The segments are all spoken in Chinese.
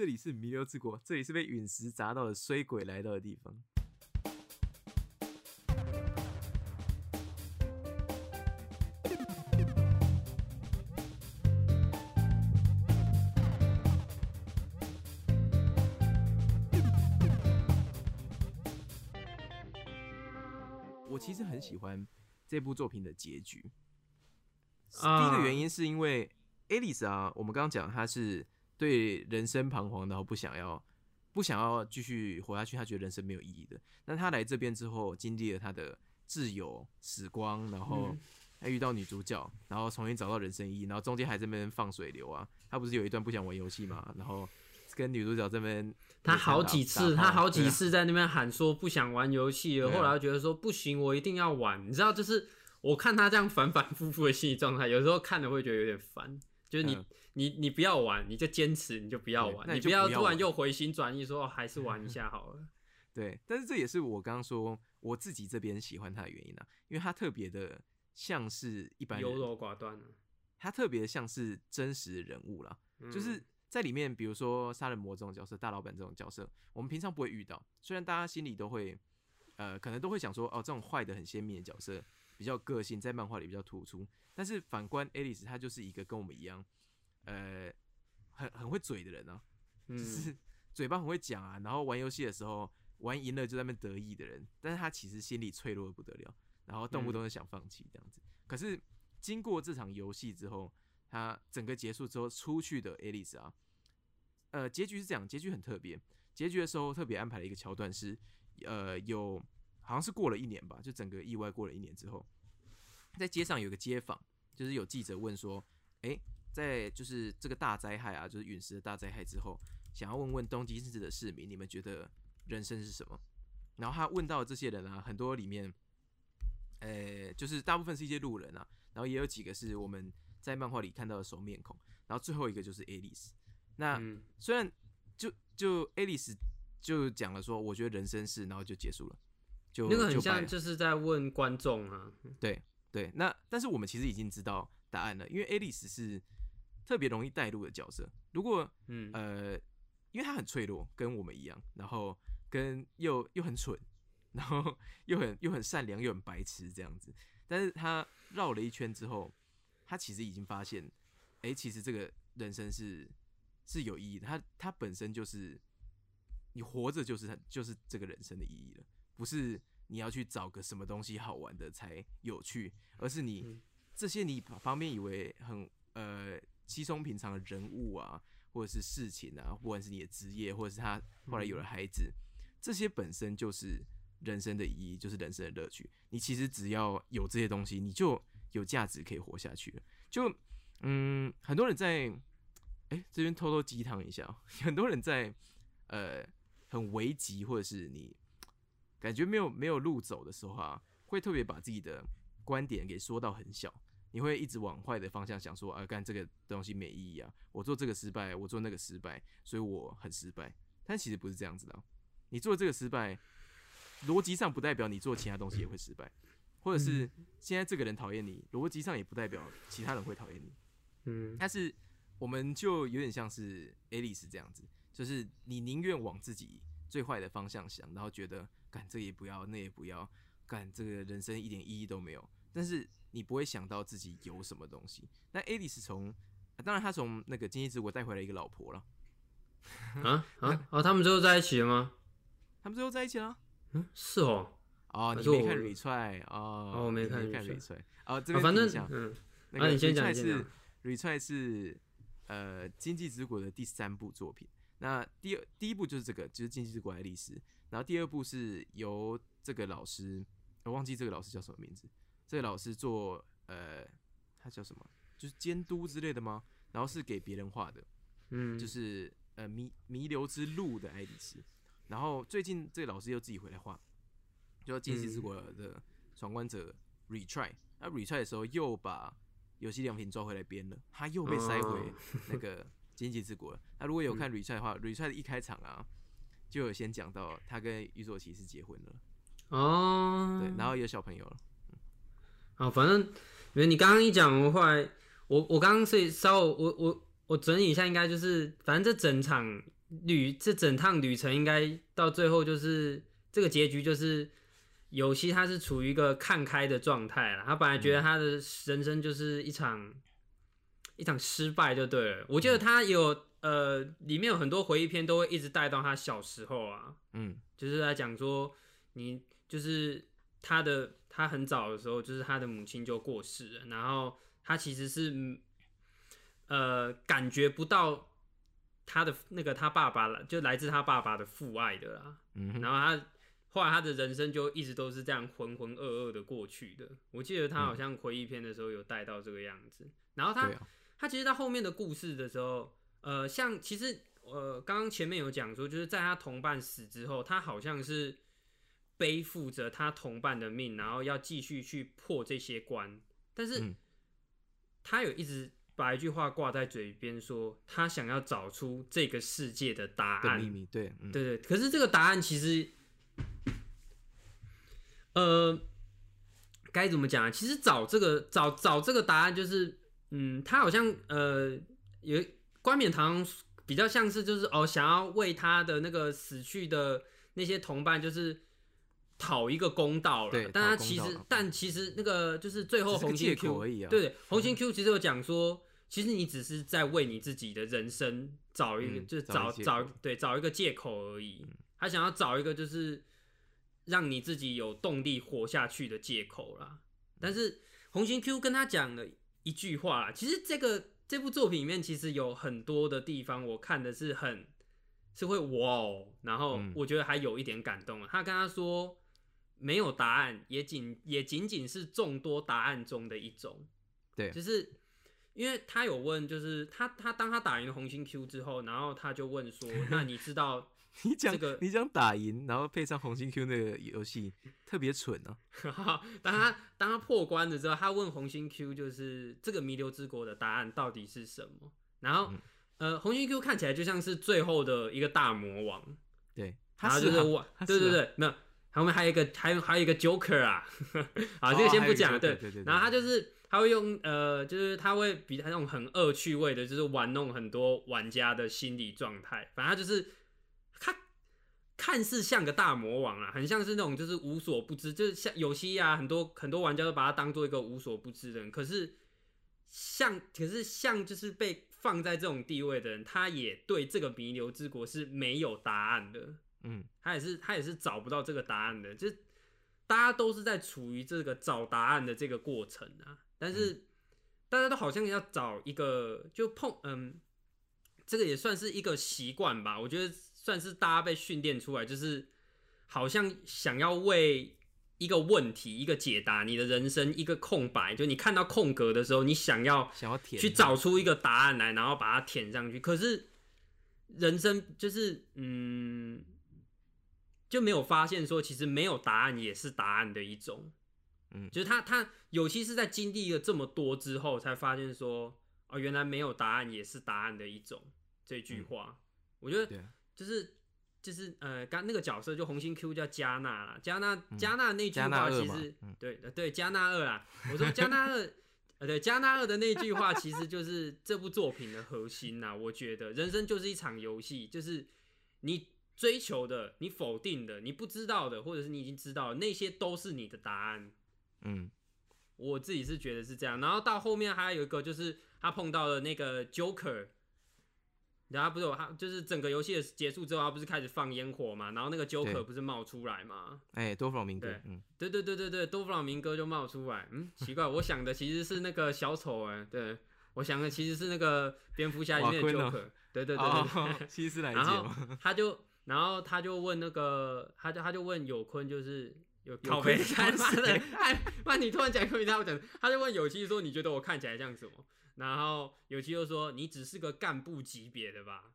这里是弥留之国，这里是被陨石砸到的衰鬼来到的地方。我其实很喜欢这部作品的结局。第一个原因是因为 Alice 啊，我们刚刚讲她是对人生彷徨，然后不想要继续活下去，她觉得人生没有意义的。那她来这边之后，经历了她的挚友时光，然后还遇到女主角，然后重新找到人生意义，然后中间还在那边放水流啊。她不是有一段不想玩游戏嘛，然后跟女主角这边，他好几次在那边喊说不想玩游戏了，后来觉得说不行，我一定要玩。你知道，就是我看他这样反反复复的心理状态，有时候看了会觉得有点烦。就是你不要玩，你就坚持，你就不要玩，你不要突然又回心转意说还是玩一下好了。对，但是这也是我刚刚说我自己这边喜欢他的原因啊，因为他特别的像是一般人优柔寡断啊，他特别像是真实人物啦，就是。在里面，比如说杀人魔这种角色，大老板这种角色，我们平常不会遇到。虽然大家心里都会，可能都会想说，哦，这种坏的很鲜明的角色，比较个性，在漫画里比较突出。但是反观 Alice， 她就是一个跟我们一样，很会嘴的人啊，就是嘴巴很会讲啊，然后玩游戏的时候玩赢了就在那边得意的人。但是她其实心里脆弱的不得了，然后动不动就想放弃这样子。可是经过这场游戏之后。他整个结束之后出去的 Alice 啊，结局是这样，结局很特别。结局的时候特别安排了一个桥段是，有好像是过了一年吧，就整个意外过了一年之后，在街上有个街访，就是有记者问说，在就是这个大灾害啊，就是陨石的大灾害之后，想要问问东京市的市民，你们觉得人生是什么？然后他问到这些人啊，很多里面，就是大部分是一些路人啊，然后也有几个是我们。在漫画里看到的熟面孔，然后最后一个就是 Alice。那、虽然就 Alice 就讲了说，我觉得人生是，然后就结束了。就那个很像就是在问观众啊。对对，那但是我们其实已经知道答案了，因为 Alice 是特别容易带入的角色。如果因为她很脆弱，跟我们一样，然后跟又很蠢，然后又很善良，又很白痴这样子。但是她绕了一圈之后。他其实已经发现，其实这个人生是有意义的。他本身就是你活着，就是这个人生的意义了。不是你要去找个什么东西好玩的才有趣，而是你这些你旁边以为很稀松平常的人物啊，或者是事情啊，不管是你的职业，或者是他后来有了孩子，这些本身就是人生的意义，就是人生的乐趣。你其实只要有这些东西，你就。有价值可以活下去了，就很多人在这边偷偷鸡汤一下、喔，很多人在很危急或者是你感觉没有路走的时候啊，会特别把自己的观点给缩到很小，你会一直往坏的方向想说啊，干这个东西没意义啊，我做这个失败，我做那个失败，所以我很失败。但其实不是这样子的、喔，你做这个失败，逻辑上不代表你做其他东西也会失败。或者是现在这个人讨厌你，逻辑上也不代表其他人会讨厌你。但是我们就有点像是 Alice 这样子，就是你宁愿往自己最坏的方向想，然后觉得干这也不要，那也不要，干这个人生一点意义都没有。但是你不会想到自己有什么东西。那 Alice 当然他从那个经济之国带回来一个老婆了。他们最后在一起了吗？他们最后在一起了。是哦。哦，你没看 retry 哦，我没看 retry 哦，这边反正那个 retry 是 retry 是经济之国的第3部作品。那第一部就是这个，就是经济之国的历史。然后第2部是由这个老师，我忘记这个老师叫什么名字。这个老师做他叫什么？就是监督之类的吗？然后是给别人画的，就是弥留之路的爱丽丝。然后最近这个老师又自己回来画。就经济之国的闯关者 retry， 那 retry 的时候又把游戏良品抓回来编了，他又被塞回那个经济之国了。那如果有看 retry 的话 ，retry 的一开场啊，就有先讲到他跟宇佐奇是结婚了哦，对，然后有小朋友了。好，反正你刚刚一讲，我后来我刚刚稍微我整理一下，应该就是反正这整场这整趟旅程应该到最后就是这个结局，就是有希他是处于一个看开的状态啦，他本来觉得他的人生就是一场失败就对了。我觉得他有里面有很多回忆片都会一直带到他小时候啊，就是在讲说你就是他很早的时候就是他的母亲就过世了，然后他其实是感觉不到他的那个他爸爸就来自他爸爸的父爱的啦，然后他后来他的人生就一直都是这样浑浑噩噩的过去的。我记得他好像回忆片的时候有带到这个样子，然后他其实到后面的故事的时候，像其实刚刚前面有讲说，就是在他同伴死之后，他好像是背负着他同伴的命，然后要继续去破这些关，但是、他有一直把一句话挂在嘴边说，他想要找出这个世界的答案的秘密，对、对对。可是这个答案其实。该怎么讲啊？其实找这个答案就是，他好像有冠冕堂比较像是就是想要为他的那个死去的那些同伴就是讨一个公道了。对，但其实那个就是最后红心 Q 而已啊。对，红心 Q 其实有讲说，其实你只是在为你自己的人生找一个，就是找一个借口而已。他想要找一个就是。让你自己有动力活下去的借口啦。但是红心 Q 跟他讲了一句话啦，其实这部作品里面其实有很多的地方我看的是会哇哦，然后我觉得还有一点感动啊。他跟他说没有答案，也仅仅是众多答案中的一种。对，就是因为他有问，就是他当他打赢了红心 Q 之后，然后他就问说，那你知道？你讲打赢，然后配上红心 Q 那个游戏，特别蠢啊！当他破关了之后，他问红心 Q 就是这个弥留之国的答案到底是什么？然后，红心 Q 看起来就像是最后的一个大魔王，对，他是我、啊，对对对，没有，后面还有一个 Joker 啊，好，这个先不讲，对对对，然后他就是。他会用就是他会比那种很恶趣味的，就是玩弄很多玩家的心理状态。反正他就是他看似像个大魔王啊，很像是那种就是无所不知，就是像有些啊，很多玩家都把他当做一个无所不知的人。可是像就是被放在这种地位的人，他也对这个弥留之国是没有答案的。他也是找不到这个答案的，就是大家都是在处于这个找答案的这个过程啊。但是大家都好像要找一个就这个也算是一个习惯吧，我觉得算是大家被训练出来，就是好像想要为一个问题一个解答，你的人生一个空白，就你看到空格的时候，你想要去找出一个答案来，然后把它填上去。可是人生就是就没有发现说其实没有答案也是答案的一种。就是他尤其是在经历了这么多之后，才发现说，哦，原来没有答案也是答案的一种这句话，我觉得就是刚那个角色就红心 Q 叫加纳啦，加纳那句话其实对加纳二啦，我说加纳二对加纳二的那句话其实就是这部作品的核心啦。我觉得人生就是一场游戏，就是你。追求的、你否定的、你不知道的，或者是你已经知道的，那些都是你的答案。我自己是觉得是这样。然后到后面还有一个，就是他碰到了那个 Joker， 然后他就是整个游戏的结束之后，他不是开始放烟火嘛？然后那个 Joker 不是冒出来嘛？哎，多弗朗明哥，对对对对对，多弗朗明哥就冒出来。奇怪，我想的其实是那个小丑对。我想的其实是那个蝙蝠侠里面的 Joker， 对对对对，其实是来接嘛。然后他就问那个，他就问有坤，就是有靠北他妈的，你突然讲有他，我讲，他就问有七说你觉得我看起来像什么？然后有七就说你只是个干部级别的吧？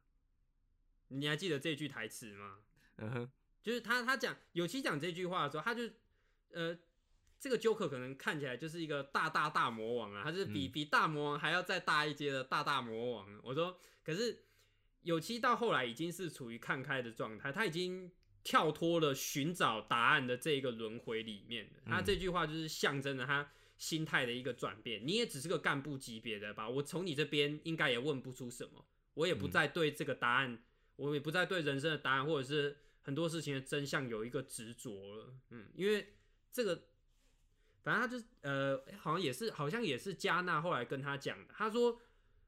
你还记得这句台词吗？就是他讲有七讲这句话的时候，他就这个 Joker 可能看起来就是一个大魔王啊，他就是比大魔王还要再大一阶的大魔王。我说可是。有七到后来已经是处于看开的状态，他已经跳脱了寻找答案的这一个轮回里面了。他这句话就是象征了他心态的一个转变。你也只是个干部级别的吧，我从你这边应该也问不出什么，我也不再对这个答案我也不再对人生的答案或者是很多事情的真相有一个执着了。嗯，因为这个，反正他就是好像也是加纳后来跟他讲的，他说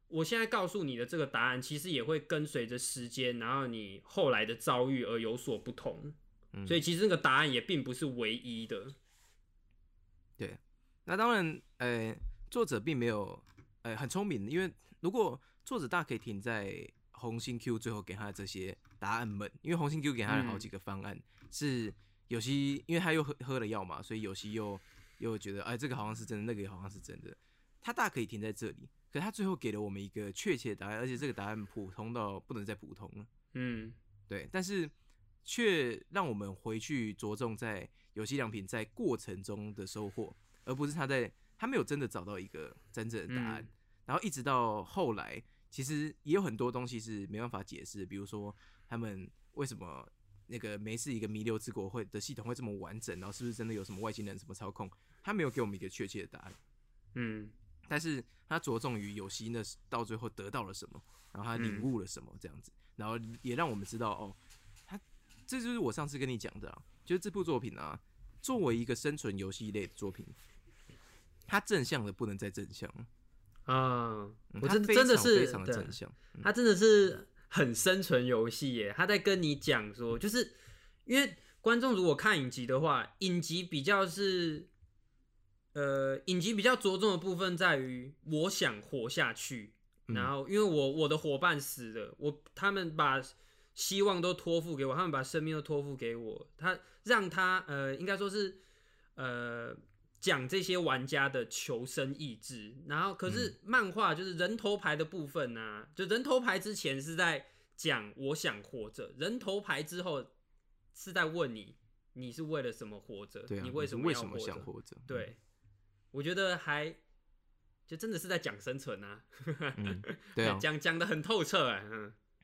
我现在告诉你的这个答案，其实也会跟随着时间，然后你后来的遭遇而有所不同。嗯，所以其实那个答案也并不是唯一的。对，那当然，作者并没有，很聪明，因为如果作者大可以停在红心 Q 最后给他的这些答案们，因为红心 Q 给他的好几个方案，是有些因为他又喝了药嘛，所以有些又觉得哎，这个好像是真的，那个也好像是真的，他大可以停在这里，可他最后给了我们一个确切的答案，而且这个答案普通到不能再普通了。嗯，对，但是却让我们回去着重在有机良品在过程中的收获，而不是他没有真的找到一个真正的答案。然后一直到后来，其实也有很多东西是没办法解释，比如说他们为什么那个梅氏一个弥留之国的系统会这么完整，然后是不是真的有什么外星人什么操控，他没有给我们一个确切的答案。嗯，但是他着重于有希呢到最后得到了什么，然后他领悟了什么这样子，然后也让我们知道哦，这就是我上次跟你讲的啊，就是这部作品啊，作为一个生存游戏类的作品，它正向的不能再正向啊，我真的是非常正向，它真的是很生存游戏耶。他在跟你讲说，就是因为观众如果看影集的话，影集比较着重的部分在于我想活下去，然后因为我的伙伴死了，他们把希望都托付给我，他们把生命都托付给我。他让他应该说是讲这些玩家的求生意志。然后，可是漫画就是人头牌的部分呢、啊，就人头牌之前是在讲我想活着，人头牌之后是在问你是为了什么活着？对啊，你为什么要活着？对，我觉得还就真的是在讲生存啊，对啊，讲得很透彻哎、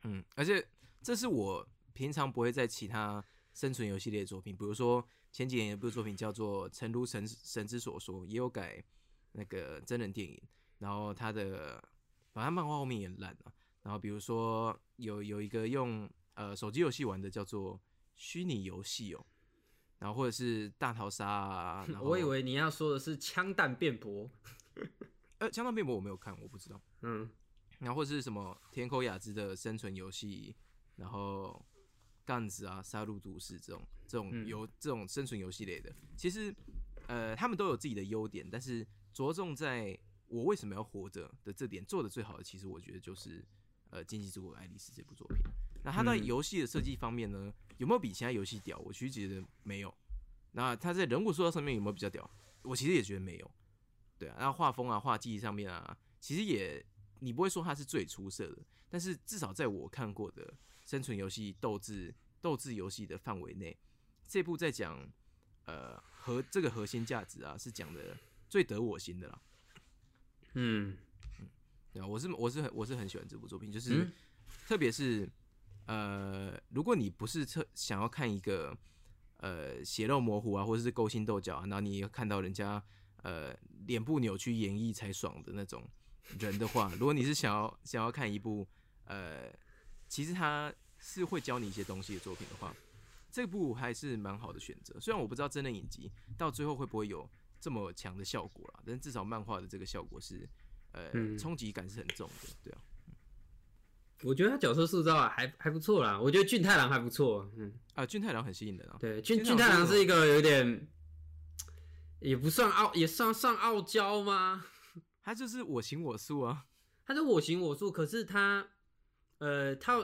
欸，而且。这是我平常不会在其他生存游戏类的作品，比如说前几年有一部作品叫做《诚如神之所说》，也有改那个真人电影，然后它漫画后面也烂了、啊。然后比如说有一个用手机游戏玩的叫做《虚拟游戏》哦，然后或者是大逃杀、啊。我以为你要说的是《枪弹辩驳》，《枪弹辩驳》我没有看，我不知道。然后或者是什么田口雅之的生存游戏。然后杠子啊，杀戮都市这种生存游戏类的，其实他们都有自己的优点，但是着重在我为什么要活着的这点做的最好的，其实我觉得就是《经济之国爱丽丝》这部作品。那它在游戏的设计方面呢，有没有比其他游戏屌？我其实觉得没有。那它在人物塑造上面有没有比较屌？我其实也觉得没有。对啊，那画风啊、画技上面啊，其实也你不会说它是最出色的，但是至少在我看过的。生存游戏、斗智游戏的范围内，这部在讲这个核心价值啊，是讲的最得我心的啦。对啊，我是很喜欢这部作品，就是特别是如果你不是想要看一个血肉模糊啊，或者是勾心斗角啊，然后你看到人家脸部扭曲演绎才爽的那种人的话，如果你是想要看一部其实他是会教你一些东西的作品的话，这部还是蛮好的选择。虽然我不知道真人影集到最后会不会有这么强的效果啦，但至少漫画的这个效果是，冲击感是很重的，对啊。我觉得他角色塑造啊还不错啦，我觉得俊太郎还不错，俊太郎很吸引人啊。对，俊太郎是一个有点，也不算也算傲娇吗？他就是我行我素啊，他是我行我素，可是他。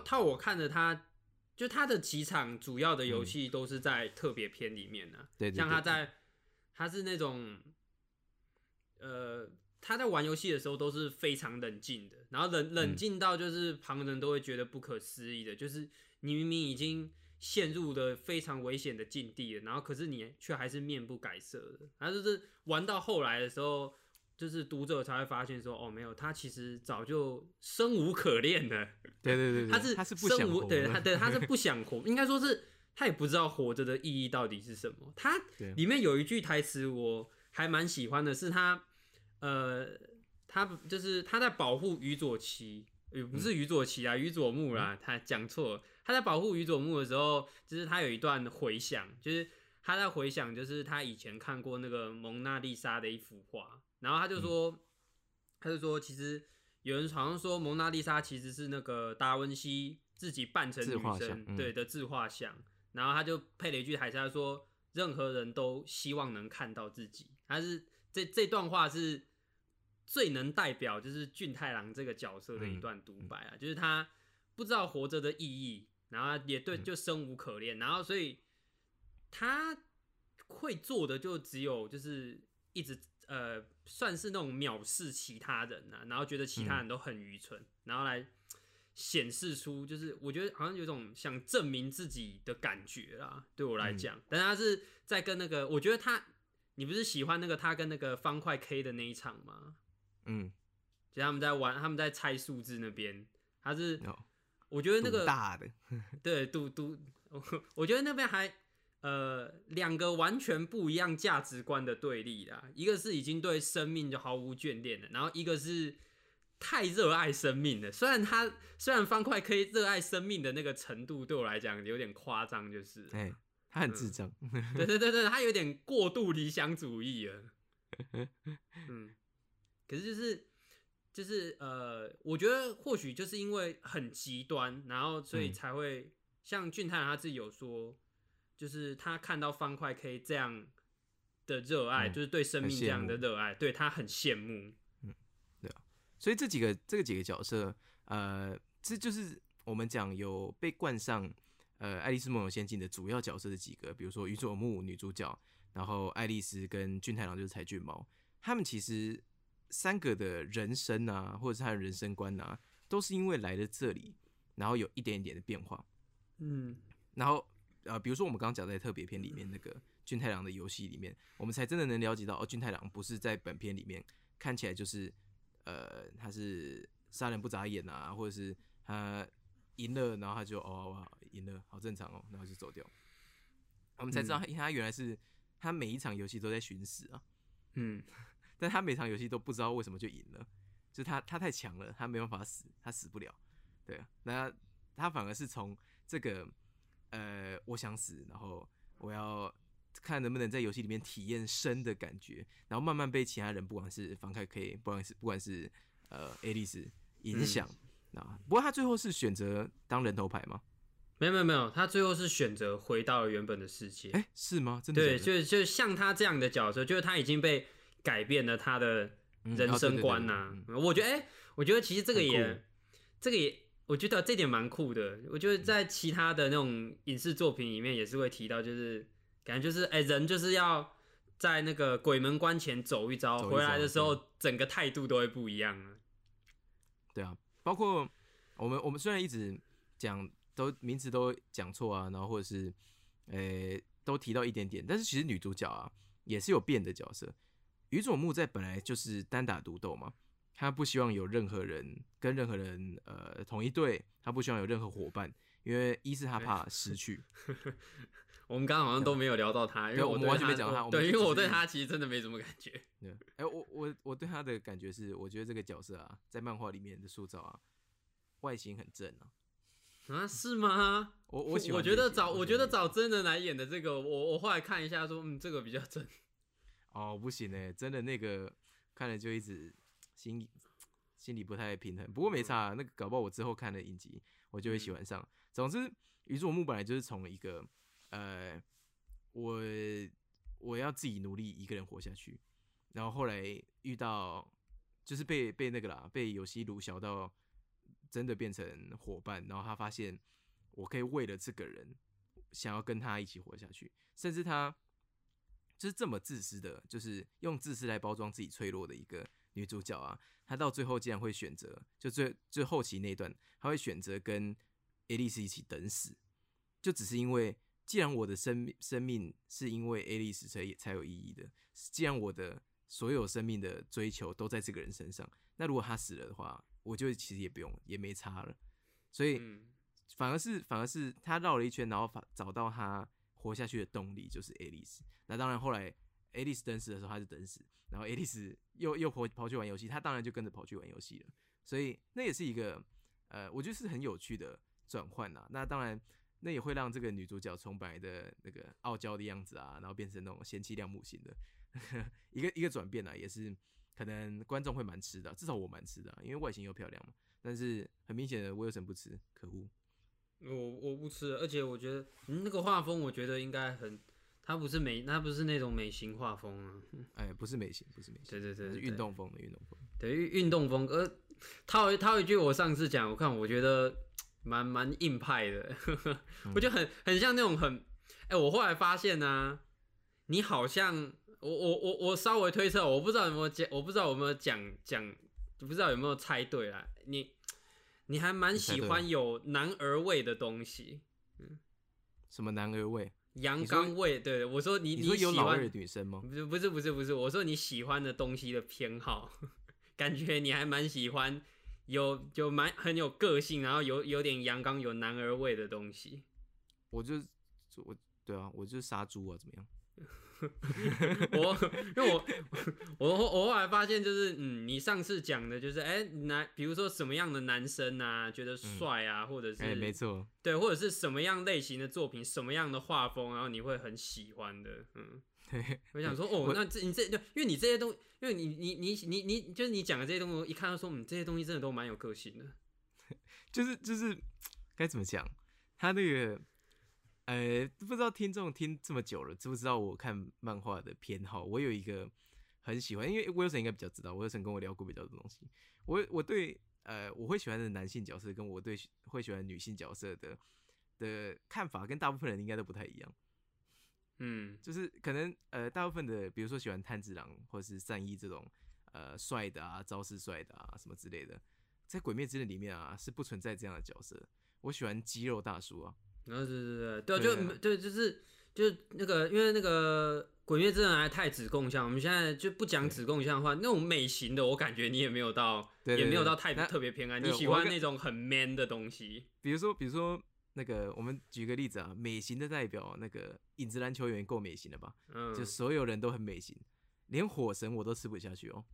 他我看着他，就他的几场主要的游戏都是在特别篇里面呢、啊。对，像他是那种，他在玩游戏的时候都是非常冷静的，然后冷静到就是旁人都会觉得不可思议的，就是你明明已经陷入了非常危险的境地了，然后可是你却还是面不改色的。他就是玩到后来的时候。就是读者才会发现说，哦，没有，他其实早就生无可恋了。对，他是不想活的，他是不想活，应该说是他也不知道活着的意义到底是什么。他里面有一句台词我还蛮喜欢的，是他就是他在保护宇佐奇不是宇佐奇啊，宇佐木啦，他讲错了。他在保护宇佐木的时候，就是他有一段回想，就是他在回想，就是他以前看过那个蒙娜丽莎的一幅画，然后他就说，他就说，其实有人好像说蒙娜丽莎其实是那个达文西自己扮成女生对的自画像，然后他就配了一句台词，他说任何人都希望能看到自己。他是这段话是最能代表就是俊太郎这个角色的一段独白啊，就是他不知道活着的意义，然后也对就生无可恋，然后所以他会做的就只有就是一直算是那种藐视其他人啊，然后觉得其他人都很愚蠢，然后来显示出就是我觉得好像有种想证明自己的感觉啦，对我来讲，但他是在跟那个我觉得他你不是喜欢那个他跟那个方块 K 的那一场吗？就他们在玩，他们在猜数字那边，他是，我觉得那个大的，对，赌，我觉得那边还两个完全不一样价值观的对立啦，一个是已经对生命就毫无眷恋了，然后一个是太热爱生命了。虽然方块可以热爱生命的那个程度，对我来讲有点夸张，就是，他很智障，对，他有点过度理想主义了，可是就是我觉得或许就是因为很极端，然后所以才会、像俊太郎他自己有说，就是他看到方块 K 这样的热爱、就是对生命这样的热爱，对他很羡慕。对啊，所以这几个角色，这就是我们讲有被冠上爱丽丝梦游仙境的主要角色的几个，比如说宇佐木女主角，然后爱丽丝跟俊太郎就是柴郡猫，他们其实。三个的人生啊，或者是他的人生观啊，都是因为来了这里，然后有一点一点的变化。然后比如说我们刚刚讲在特别篇里面那个俊太郎的游戏里面，我们才真的能了解到，俊太郎不是在本篇里面看起来就是他是杀人不眨眼啊，或者是他赢了，然后他就赢了，好正常哦，然后就走掉。我们才知道他原来是他每一场游戏都在寻死啊。但他每场游戏都不知道为什么就赢了，就是他太强了，他没办法死，他死不了，对啊，那他反而是从这个我想死，然后我要看能不能在游戏里面体验生的感觉，然后慢慢被其他人，不管是方块 K， 不管是Alice 影响，不过他最后是选择当人头牌吗？没有，他最后是选择回到了原本的世界。是吗？真的假的？对，就像他这样的角色，就是他已经被。改变了他的人生观呐、我觉得其实这个也，我觉得这点蛮酷的。我觉得在其他的那种影视作品里面也是会提到，就是感觉就是人就是要在那个鬼门关前走一遭，回来的时候整个态度都会不一样了。对啊，包括我们虽然一直讲都名字都讲错啊，然后或者是都提到一点点，但是其实女主角啊也是有变的角色。宇佐木在本来就是单打独斗嘛，他不希望有任何人跟任何人同一队，他不希望有任何伙伴，因为一是他怕失去。我们刚刚好像都没有聊到他，因为我们完全没讲他。对，因为我对他其实真的没什么感觉。我对他的感觉是，我觉得这个角色啊，在漫画里面的塑造啊，外形很正啊。是吗？我觉得找真人来演的这个，我后来看一下说，这个比较正。不行真的那个看了就一直心里不太平衡。不过没差，那个搞不好我之后看了影集，我就会喜欢上。总之，宇佐木本来就是从一个我要自己努力一个人活下去，然后后来遇到就是被那个被有希鲁小到真的变成伙伴，然后他发现我可以为了这个人想要跟他一起活下去，甚至他。就是这么自私的，就是用自私来包装自己脆弱的一个女主角啊，她到最后竟然会选择，就最后期那一段，她会选择跟Alice一起等死，就只是因为，既然我的生命是因为Alice才有意义的，既然我的所有生命的追求都在这个人身上，那如果她死了的话，我就其实也不用，也没差了，所以反而是她绕了一圈，然后找到她。活下去的动力就是 Alice。那当然，后来 Alice 等死的时候，他就等死，然后 Alice 又跑去玩游戏，他当然就跟着跑去玩游戏了。所以那也是一个我觉得是很有趣的转换啦。那当然，那也会让这个女主角从本来的那个傲娇的样子啊，然后变成那种贤妻良母型的一个转变啦，也是可能观众会蛮吃的，至少我蛮吃的，因为外形又漂亮嘛。但是很明显的Wilson不吃，可恶。我不吃，而且我觉得那个画风，我觉得应该很，它不是那种美型画风啊。哎，不是美型，对，是运动风，对，运动风。套一句我上次讲，我觉得蛮硬派的，我觉得很像那种很，我后来发现啊，你好像我稍微推测，我不知道有没有猜对啦，你还蛮喜欢有男儿味的东西，什么男儿味？阳刚味，对，我说你喜欢有老二的女生吗？不是，我说你喜欢的东西的偏好，感觉你还蛮喜欢有很有个性，然后有点阳刚、有男儿味的东西。对啊，我就是杀猪啊，怎么样？因为我后来发现就是你上次讲的就是比如说什么样的男生啊觉得帅啊，或者是没错，对，或者是什么样类型的作品，什么样的画风，然后你会很喜欢的，对，我想说那你这些东西，因为你就是你讲的这些东西，一看到说这些东西真的都蛮有个性的，就是该怎么讲，他那个。不知道听众听这么久了，知不知道我看漫画的偏好？我有一个很喜欢，因为 Wilson 应该比较知道 ，Wilson 跟我聊过比较多东西。我对我会喜欢的男性角色，跟我对会喜欢的女性角色的看法，跟大部分人应该都不太一样。就是可能大部分的，比如说喜欢炭治郎或是善逸这种帅的啊，招式帅的啊什么之类的，在《鬼灭之刃》里面啊是不存在这样的角色。我喜欢肌肉大叔啊。对，就是那个，因为那个《鬼灭之刃》还太子供像，我们现在就不讲子供像的话，那种美型的，我感觉你也没有到，太特别偏爱，你喜欢那种很 man 的东西。比如说那个，我们举个例子啊，美型的代表那个影子篮球员够美型了吧？就所有人都很美型，连火神我都吃不下去哦。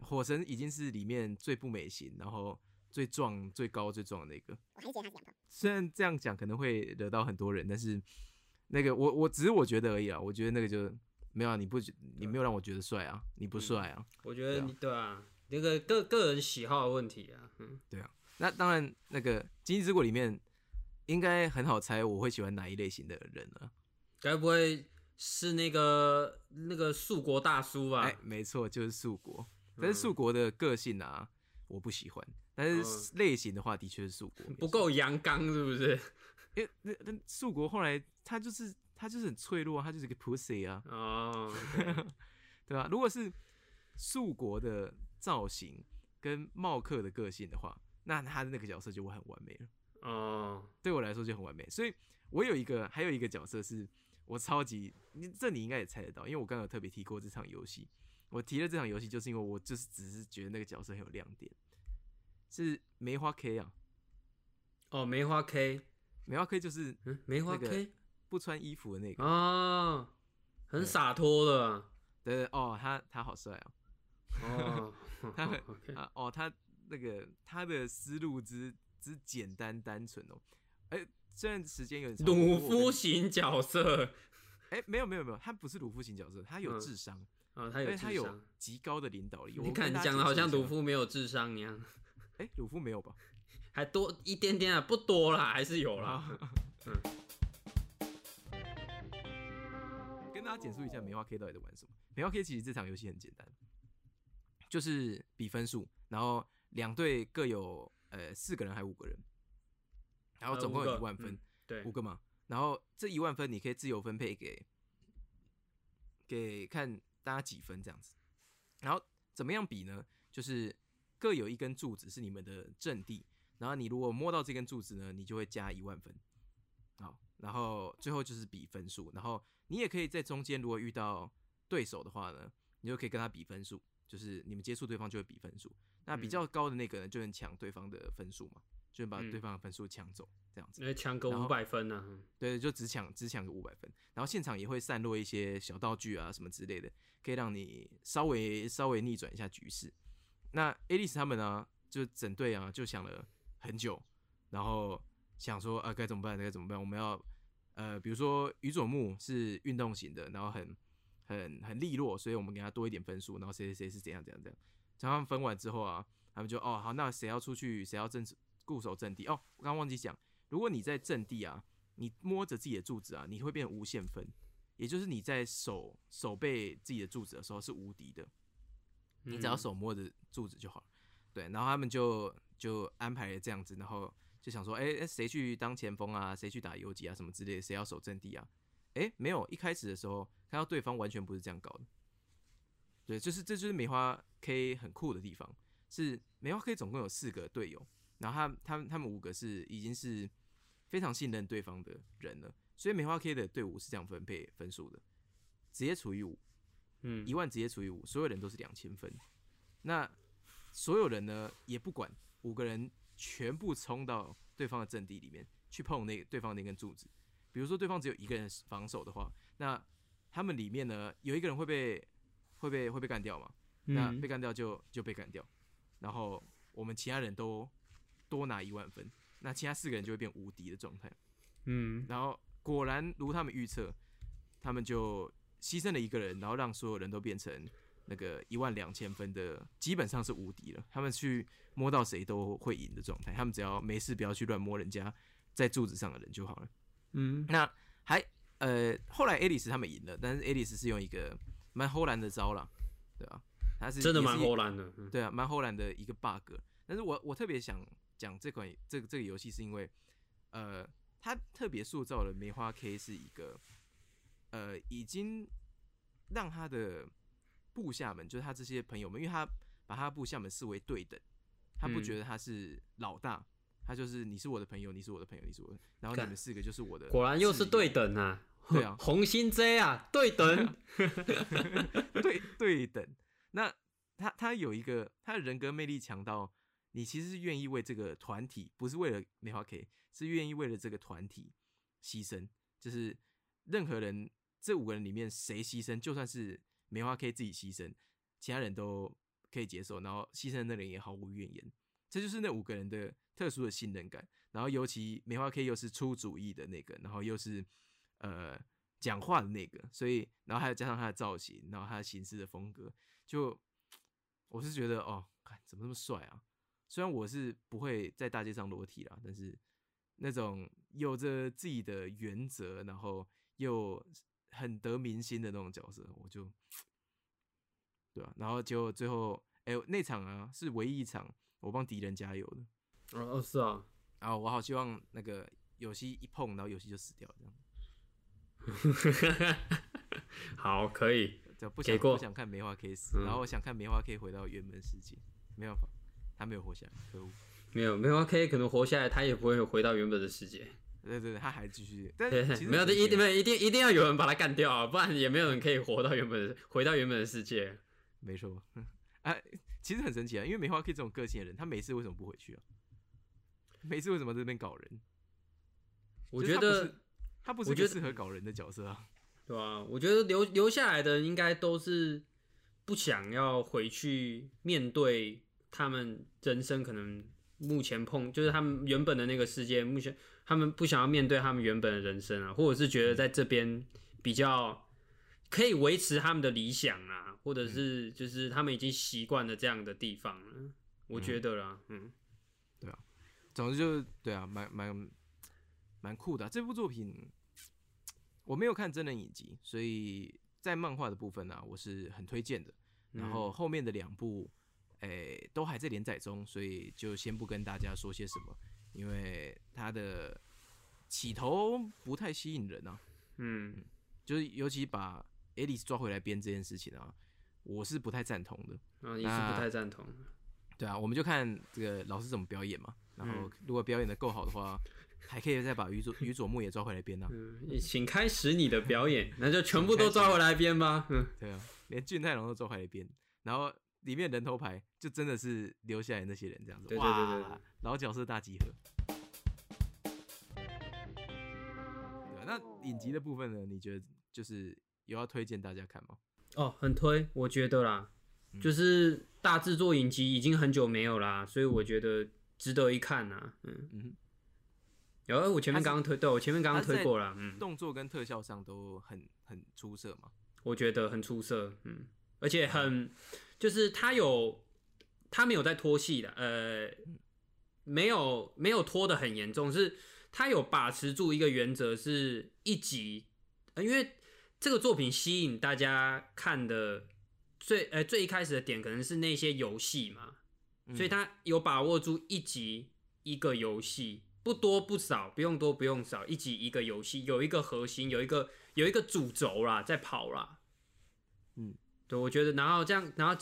火神已经是里面最不美型，然后。最壮、最高、最壮的那个，我还是觉得他是洋炮。虽然这样讲可能会惹到很多人，但是那个我只是我觉得而已啦。我觉得那个就没有、啊、你没有让我觉得帅啊，你不帅啊。我觉得对啊，那个个人喜好的问题啊。对啊。那当然，那个《经济之国》里面应该很好猜我会喜欢哪一类型的人了、啊。该不会是那个素国大叔吧？没错，就是素国。但是素国的个性啊，我不喜欢。但是类型的话，的确是素国不够阳刚，是不是？因为素国后来他就是很脆弱啊，他就是个 pussy 啊，okay. 对吧？如果是素国的造型跟茂克的个性的话，那他的那个角色就会很完美了。对我来说就很完美，所以我还有一个角色是我超级，这你应该也猜得到，因为我刚刚有特别提过这场游戏。我提了这场游戏，就是因为我就是只是觉得那个角色很有亮点。是梅花 K 啊，梅花 K 就是梅花 K 不穿衣服的那个啊，很洒脱的、啊，对哦，他好帅啊，他那个他的思路之简单单纯哦，虽然时间有点长，鲁夫型角色，没有，他不是鲁夫型角色，他有智商啊、他有智商，他有极高的领导力，你看你讲的好像鲁夫没有智商一样。鲁夫没有吧？还多一点点啊，不多啦，还是有啦。跟大家简述一下梅花 K 到底在玩什么。梅花 K 其实这场游戏很简单，就是比分数，然后两队各有4个人还5个人，然后总共有1万分，对，5个嘛。然后这1万分你可以自由分配给看大家几分这样子。然后怎么样比呢？就是。各有一根柱子是你们的阵地，然后你如果摸到这根柱子呢，你就会加1万分。好，然后最后就是比分数，然后你也可以在中间，如果遇到对手的话呢，你就可以跟他比分数，就是你们接触对方就会比分数。那比较高的那个人就能抢对方的分数嘛，就能把对方的分数抢走，这样子。因为抢个500分呢、啊？对，就只抢个500分。然后现场也会散落一些小道具啊什么之类的，可以让你稍微逆转一下局势。那 Alice 他们呢、啊，就整队啊就想了很久，然后想说啊该怎么办该怎么办，我们要比如说宇佐木是运动型的，然后很利落，所以我们给他多一点分数，然后谁谁谁是怎样怎样怎样。然后他们分完之后啊，他们就哦好，那谁要出去，谁要固守阵地。哦，我刚忘记讲，如果你在阵地啊，你摸着自己的柱子啊，你会变无限分，也就是你在手背自己的柱子的时候是无敌的，你只要手摸着柱子就好了。对，然后他们就安排了这样子，然后就想说，哎，谁去当前锋啊，谁去打游击啊，什么之类的，谁要守阵地啊？哎，没有，一开始的时候看到对方完全不是这样搞的。对，这就是梅花 K 很酷的地方，是梅花 K 总共有4个队友，然后他们5个是已经是非常信任对方的人了，所以梅花 K 的队伍是这样分配分数的，直接除以5，10000直接除以5，所有人都是2000分。那所有人呢也不管，5个人全部冲到对方的阵地里面去碰对方的那根柱子。比如说对方只有一个人防守的话，那他们里面呢有一个人会被干掉嘛？那被干掉就被干掉，然后我们其他人都多拿10000分，那其他4个人就会变无敌的状态。然后果然如他们预测，他们就牺牲了一个人，然后让所有人都变成那个12000分的，基本上是无敌了。他们去摸到谁都会赢的状态，他们只要没事不要去乱摸人家在柱子上的人就好了。那还后来 Alice 他们赢了，但是 Alice 是用一个蛮齁烂的招啦，对吧？他是真的蛮齁烂的，对啊，蛮齁烂的一个 bug。但是我特别想讲这个游戏，是因为他特别塑造了梅花 K 是一个已经让他的部下们，就是他这些朋友们，因为他把他部下们视为对等，他不觉得他是老大，他就是你是我的朋友，你是我的朋友，你是我的，然后你们4个就是我的。果然又是对等啊！对啊，红心 J 啊，对等，对等。那他有一个，他的人格魅力强到你其实是愿意为这个团体，不是为了梅花 K， 是愿意为了这个团体牺牲。就是任何人，这5个人里面谁牺牲，就算是梅花 K 自己牺牲，其他人都可以接受，然后牺牲的那人也毫无怨言。这就是那5个人的特殊的信任感。然后尤其梅花 K 又是出主意的那个，然后又是讲话的那个，所以然后还有加上他的造型，然后他的行事的风格，就我是觉得哦，怎么那么帅啊！虽然我是不会在大街上裸体啦，但是那种有着自己的原则，然后又很得民心的那种角色，我就对啊，然后就最后那场啊是唯一一场我帮敌人加油的。哦，是啊，然后我好希望那个有希一碰，然后有希就死掉这样。好，可以，不想看梅花 K 死，然后我想看梅花 K 回到原本世界，没办法，他没有活下来，可恶。没有梅花 K 可能活下来，他也不会回到原本的世界。对，他还继续，但是其实没有，一定要有人把他干掉啊，不然也没有人可以回到原本的世界。没错啊，其实很神奇啊，因为梅花 K 这种个性的人，他每次为什么不回去啊？每次为什么在这边搞人？我觉得。他不是适合搞人的角色啊，对啊，我觉得留下来的应该都是不想要回去面对他们人生可能目前就是他们原本的那个世界，目前他们不想要面对他们原本的人生啊，或者是觉得在这边比较可以维持他们的理想啊，或者是就是他们已经习惯了这样的地方了，我觉得啦，对啊，总之就对啊，蛮酷的啊，这部作品我没有看真人影集，所以在漫画的部分啊，我是很推荐的。然后后面的2部，都还在连载中，所以就先不跟大家说些什么，因为它的起头不太吸引人啊。就是尤其把 Alice 抓回来编这件事情啊，我是不太赞同的。啊，你是不太赞同的？对啊，我们就看这个老师怎么表演嘛。然后如果表演的够好的话。还可以再把宇佐木也抓回来编啊，请开始你的表演，那就全部都抓回来编吧。对啊，连俊太郎都抓回来编，然后里面人头牌就真的是留下来那些人这样子。对，老角色大集合。对啊，那影集的部分呢？你觉得就是有要推荐大家看吗？哦，很推，我觉得啦，就是大制作影集已经很久没有啦，所以我觉得值得一看啊。有、我前面刚刚推对，我前面刚刚推过了。动作跟特效上都很出色嘛，我觉得很出色。而且就是他没有在拖戏的，没有拖得很严重，是他有把持住一个原则，是一集，因为这个作品吸引大家看的最一开始的点可能是那些游戏嘛，所以他有把握住一集一个游戏。不多不少，不用多不用少，一集一个游戏，有一个核心，有一个主轴啦，在跑啦。对，我觉得，然后这样，然后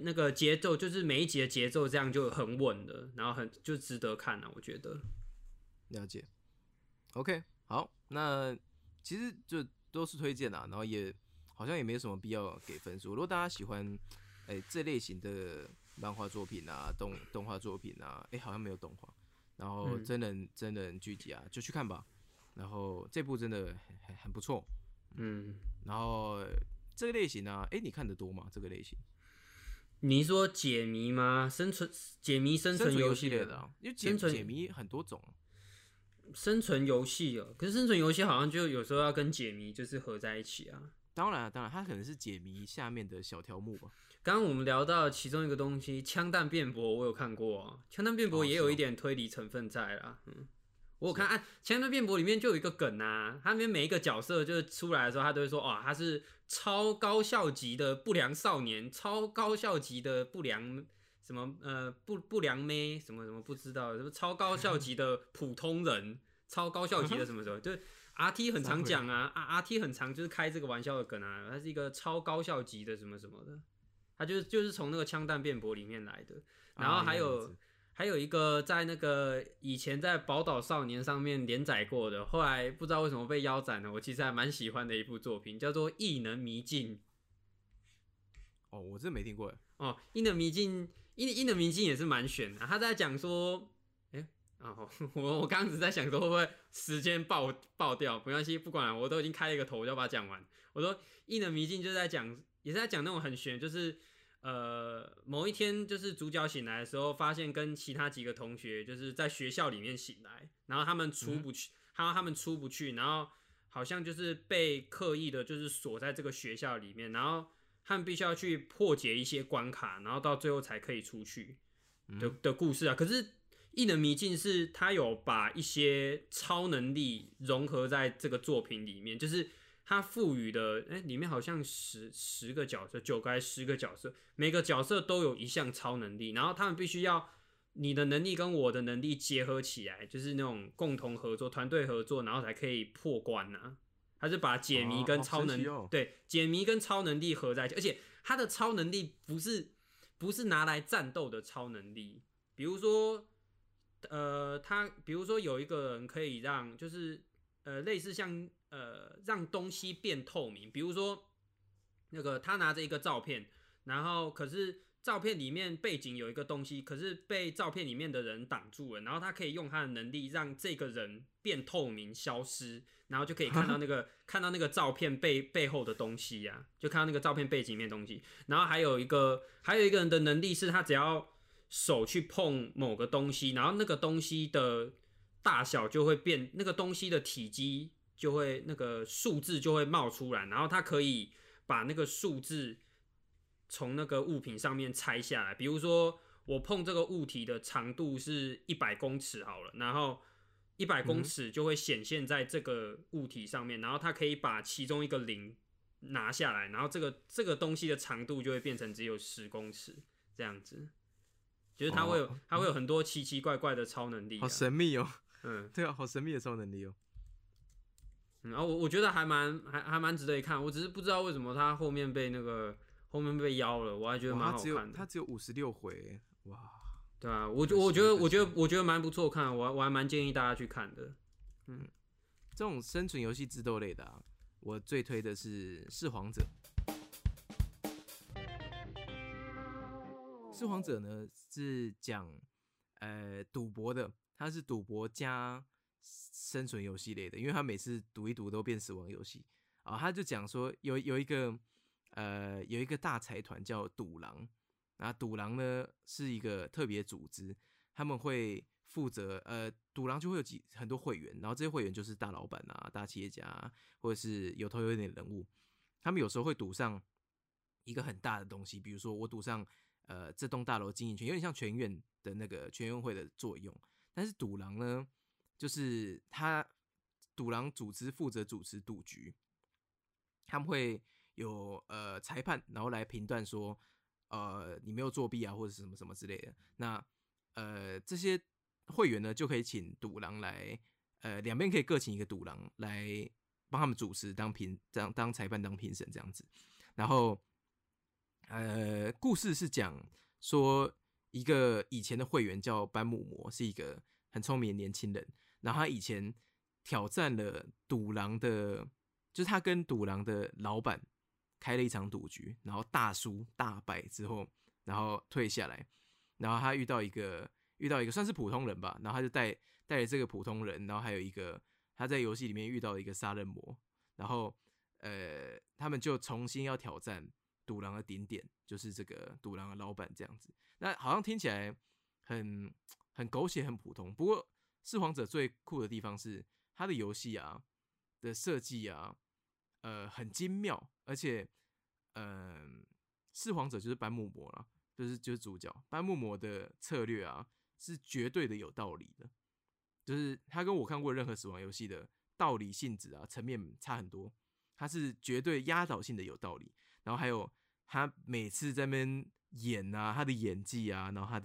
那个节奏，就是每一集的节奏这样就很稳的，然后就值得看啦，我觉得。了解。OK， 好，那其实就都是推荐啦，然后也好像也没什么必要给分数。如果大家喜欢这类型的漫画作品啊，动画作品啊，好像没有动画。然后真人剧集啊，就去看吧。然后这部真的很不错，然后这个类型啊，你看得多吗？这个类型，你说解谜吗？生存游戏类的啊，因为解谜很多种。生存游戏哦，可是生存游戏好像就有时候要跟解谜就是合在一起啊。当然，它可能是解谜下面的小条目吧。刚刚我们聊到其中一个东西，枪弹辩驳，我有看过啊。枪弹辩驳也有一点推理成分在啦。我有看啊，枪弹辩驳里面就有一个梗啊，他们每一个角色就是出来的时候，他都会说啊，他是超高效级的不良少年，超高效级的不良什么不良妹什么什么不知道，什么超高效级的普通人，超高效级的什么什么，对。RT 很常讲啊 ，RT 很常就是开这个玩笑的梗啊，它是一个超高效级的什么什么的，它就是从那个枪弹辩驳里面来的。然后还有一个在那个以前在《宝岛少年》上面连载过的，后来不知道为什么被腰斩了，我其实还蛮喜欢的一部作品，叫做《异能迷境》。哦，我真的没听过耶。哦，《异能迷境》《异能迷境》也是蛮悬的，他在讲说。哦，我刚刚只在想说会不会时间爆掉，没关系，不管了，我都已经开了一个头，我就要把它讲完。我说《异能迷境》就是在讲，也是在讲那种很玄，就是某一天就是主角醒来的时候，发现跟其他几个同学就是在学校里面醒来，然后他们出不去，然后好像就是被刻意的就是锁在这个学校里面，然后他们必须要去破解一些关卡，然后到最后才可以出去的故事啊。可是。异能迷境是他有把一些超能力融合在这个作品里面，就是他赋予的，里面好像十个角色，9个还是10个角色，每个角色都有一项超能力，然后他们必须要你的能力跟我的能力结合起来，就是那种共同合作、团队合作，然后才可以破关啊。他是把解谜跟超能力，对，解谜跟超能力合在一起，而且他的超能力不是拿来战斗的超能力，比如说。比如说有一个人可以让，就是类似像让东西变透明，比如说那个他拿着一个照片，然后可是照片里面背景有一个东西，可是被照片里面的人挡住了，然后他可以用他的能力让这个人变透明消失，然后就可以看到那个照片背后的东西啊，就看到那个照片背景里面的东西。然后还有一个人的能力是他只要。手去碰某个东西，然后那个东西的大小就会变，那个东西的体积就会那个数字就会冒出来，然后它可以把那个数字从那个物品上面拆下来。比如说我碰这个物体的长度是100公尺好了，然后100公尺就会显现在这个物体上面，然后它可以把其中一个0拿下来，然后这个东西的长度就会变成只有10公尺这样子。就是他会有很多奇奇怪怪的超能力，好神秘哦。对啊，好神秘的超能力哦。然后我觉得还蛮值得一看，我只是不知道为什么他后面被邀了，我还觉得蛮好看的。他只有56回，哇！对啊，我觉得蛮不错看，我还蛮建议大家去看的。这种生存游戏智斗类的啊，我最推的是《弑皇者》。《弑皇者》呢是讲赌博的，它是赌博加生存游戏类的，因为它每次赌一赌都变死亡游戏啊。他就讲说有一个有一个大财团叫赌狼，那赌狼呢是一个特别组织，他们会负责赌狼就会有很多会员，然后这些会员就是大老板啊、大企业家啊，或者是有头有脸的人物，他们有时候会赌上一个很大的东西，比如说我赌上这栋大楼经营权，有点像全院的那个全运会的作用。但是赌狼呢，就是他赌狼组织负责主持赌局，他们会有裁判，然后来评断说你没有作弊啊，或者是什么什么之类的。那这些会员呢就可以请赌狼来，两边可以各请一个赌狼来帮他们主持当裁判当评审这样子。然后故事是讲说一个以前的会员叫班姆摩，是一个很聪明的年轻人，然后他以前挑战了赌狼的，就是他跟赌狼的老板开了一场赌局，然后大输大败之后，然后退下来，然后他遇到一个算是普通人吧，然后他就带了这个普通人，然后还有一个他在游戏里面遇到了一个杀人魔，然后他们就重新要挑战赌狼的顶点，就是这个赌狼的老板这样子。那好像听起来很狗血很普通，不过噬皇者最酷的地方是他的游戏啊的设计啊很精妙，而且噬皇者就是班木魔啦，就是主角班木魔的策略啊是绝对的有道理的，就是他跟我看过任何死亡游戏的道理性质啊层面差很多，他是绝对压倒性的有道理。然后还有他每次在那边演啊，他的演技啊，然后他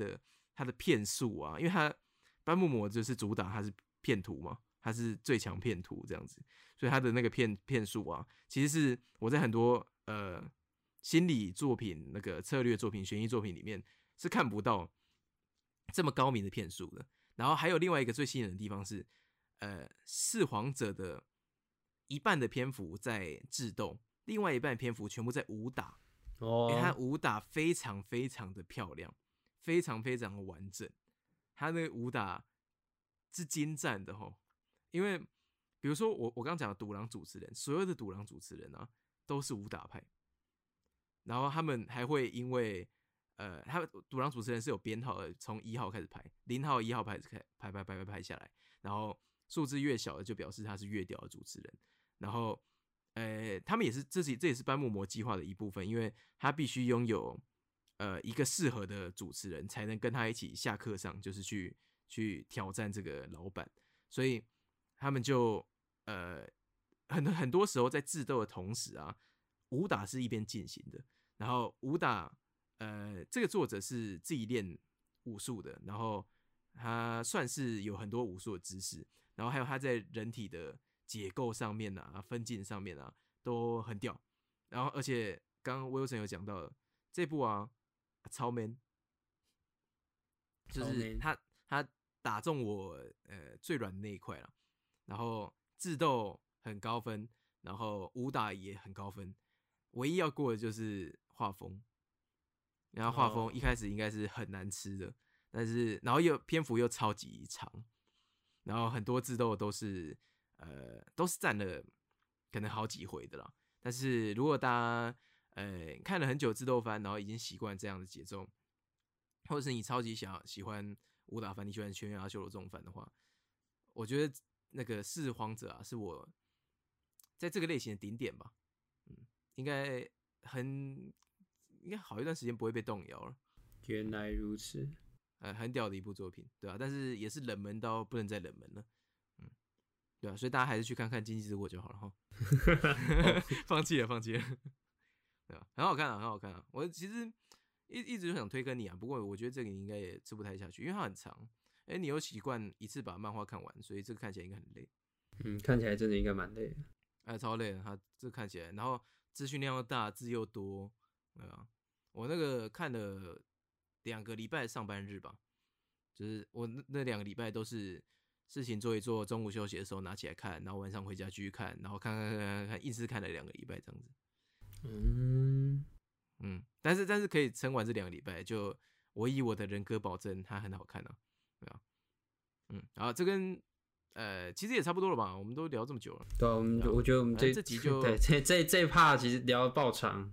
的骗术啊，因为他班木魔就是主打他是骗徒嘛，他是最强骗徒这样子，所以他的那个骗术啊，其实是我在很多心理作品、那个策略作品、悬疑作品里面是看不到这么高明的骗术的。然后还有另外一个最吸引人的地方是，噬皇者的一半的篇幅在智斗，另外一半的篇幅全部在武打。因为他武打非常非常的漂亮，非常非常的完整。他那个武打是精湛的吼，因为比如说我刚讲的赌狼主持人，所有的赌狼主持人啊都是武打派，然后他们还会因为他们赌狼主持人是有编号的，从1号开始排，0号1号排下来，然后数字越小的就表示他是越屌的主持人。然后他们也是这也是班木魔计划的一部分，因为他必须拥有一个适合的主持人才能跟他一起下课上，就是去挑战这个老板。所以他们就很多时候在智斗的同时啊，武打是一边进行的。然后武打这个作者是自己练武术的，然后他算是有很多武术的知识，然后还有他在人体的结构上面啊、分镜上面啊都很屌。然后而且刚刚 Wilson 有讲到的这部啊超 man， 就是他打中我最软的那一块啦。然后智斗很高分，然后武打也很高分，唯一要过的就是画风。然后画风一开始应该是很难吃的，但是然后又篇幅又超级长，然后很多智斗都是占了可能好几回的啦。但是如果大家看了很久智斗番，然后已经习惯这样的节奏，或者是你超级喜欢武打番，你喜欢全员阿修罗这种番的话，我觉得那个噬皇者啊是我在这个类型的顶点吧。应该好一段时间不会被动摇了。原来如此，很屌的一部作品，对啊，但是也是冷门到不能再冷门了，对啊，所以大家还是去看看《经济之国》就好了哈。放弃了，对啊，很好看啊。我其实一直就想推跟你啊，不过我觉得这个你应该也吃不太下去，因为它很长。你有习惯一次把漫画看完，所以这个看起来应该很累。看起来真的应该蛮累的。超累的，他这看起来，然后资讯量又大，字又多，对啊。我那个看了2个礼拜上班日吧，就是我那2个礼拜都是事情做一做，中午休息的时候拿起来看，然后晚上回家继续看，然后看，一直看了2个礼拜这样子。但是可以撑完这2个礼拜，就我以我的人格保证，它很好看啊，对啊。好，这跟其实也差不多了吧，我们都聊这么久了。对，我觉得我们这集就对这一趴其实聊爆长，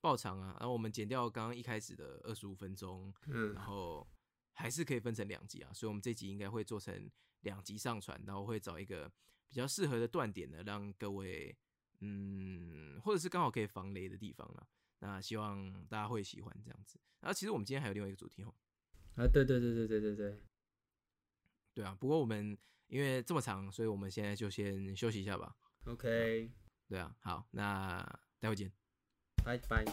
爆长啊。然后我们剪掉刚刚一开始的25分钟，然后还是可以分成2集啊，所以我们这集应该会做成2集上传，然后会找一个比较适合的断点呢，让各位或者是刚好可以防雷的地方啦。那希望大家会喜欢这样子。然后其实我们今天还有另外一个主题哦。啊，对。对啊，不过我们因为这么长，所以我们现在就先休息一下吧。OK。对啊，好，那待会见，拜拜。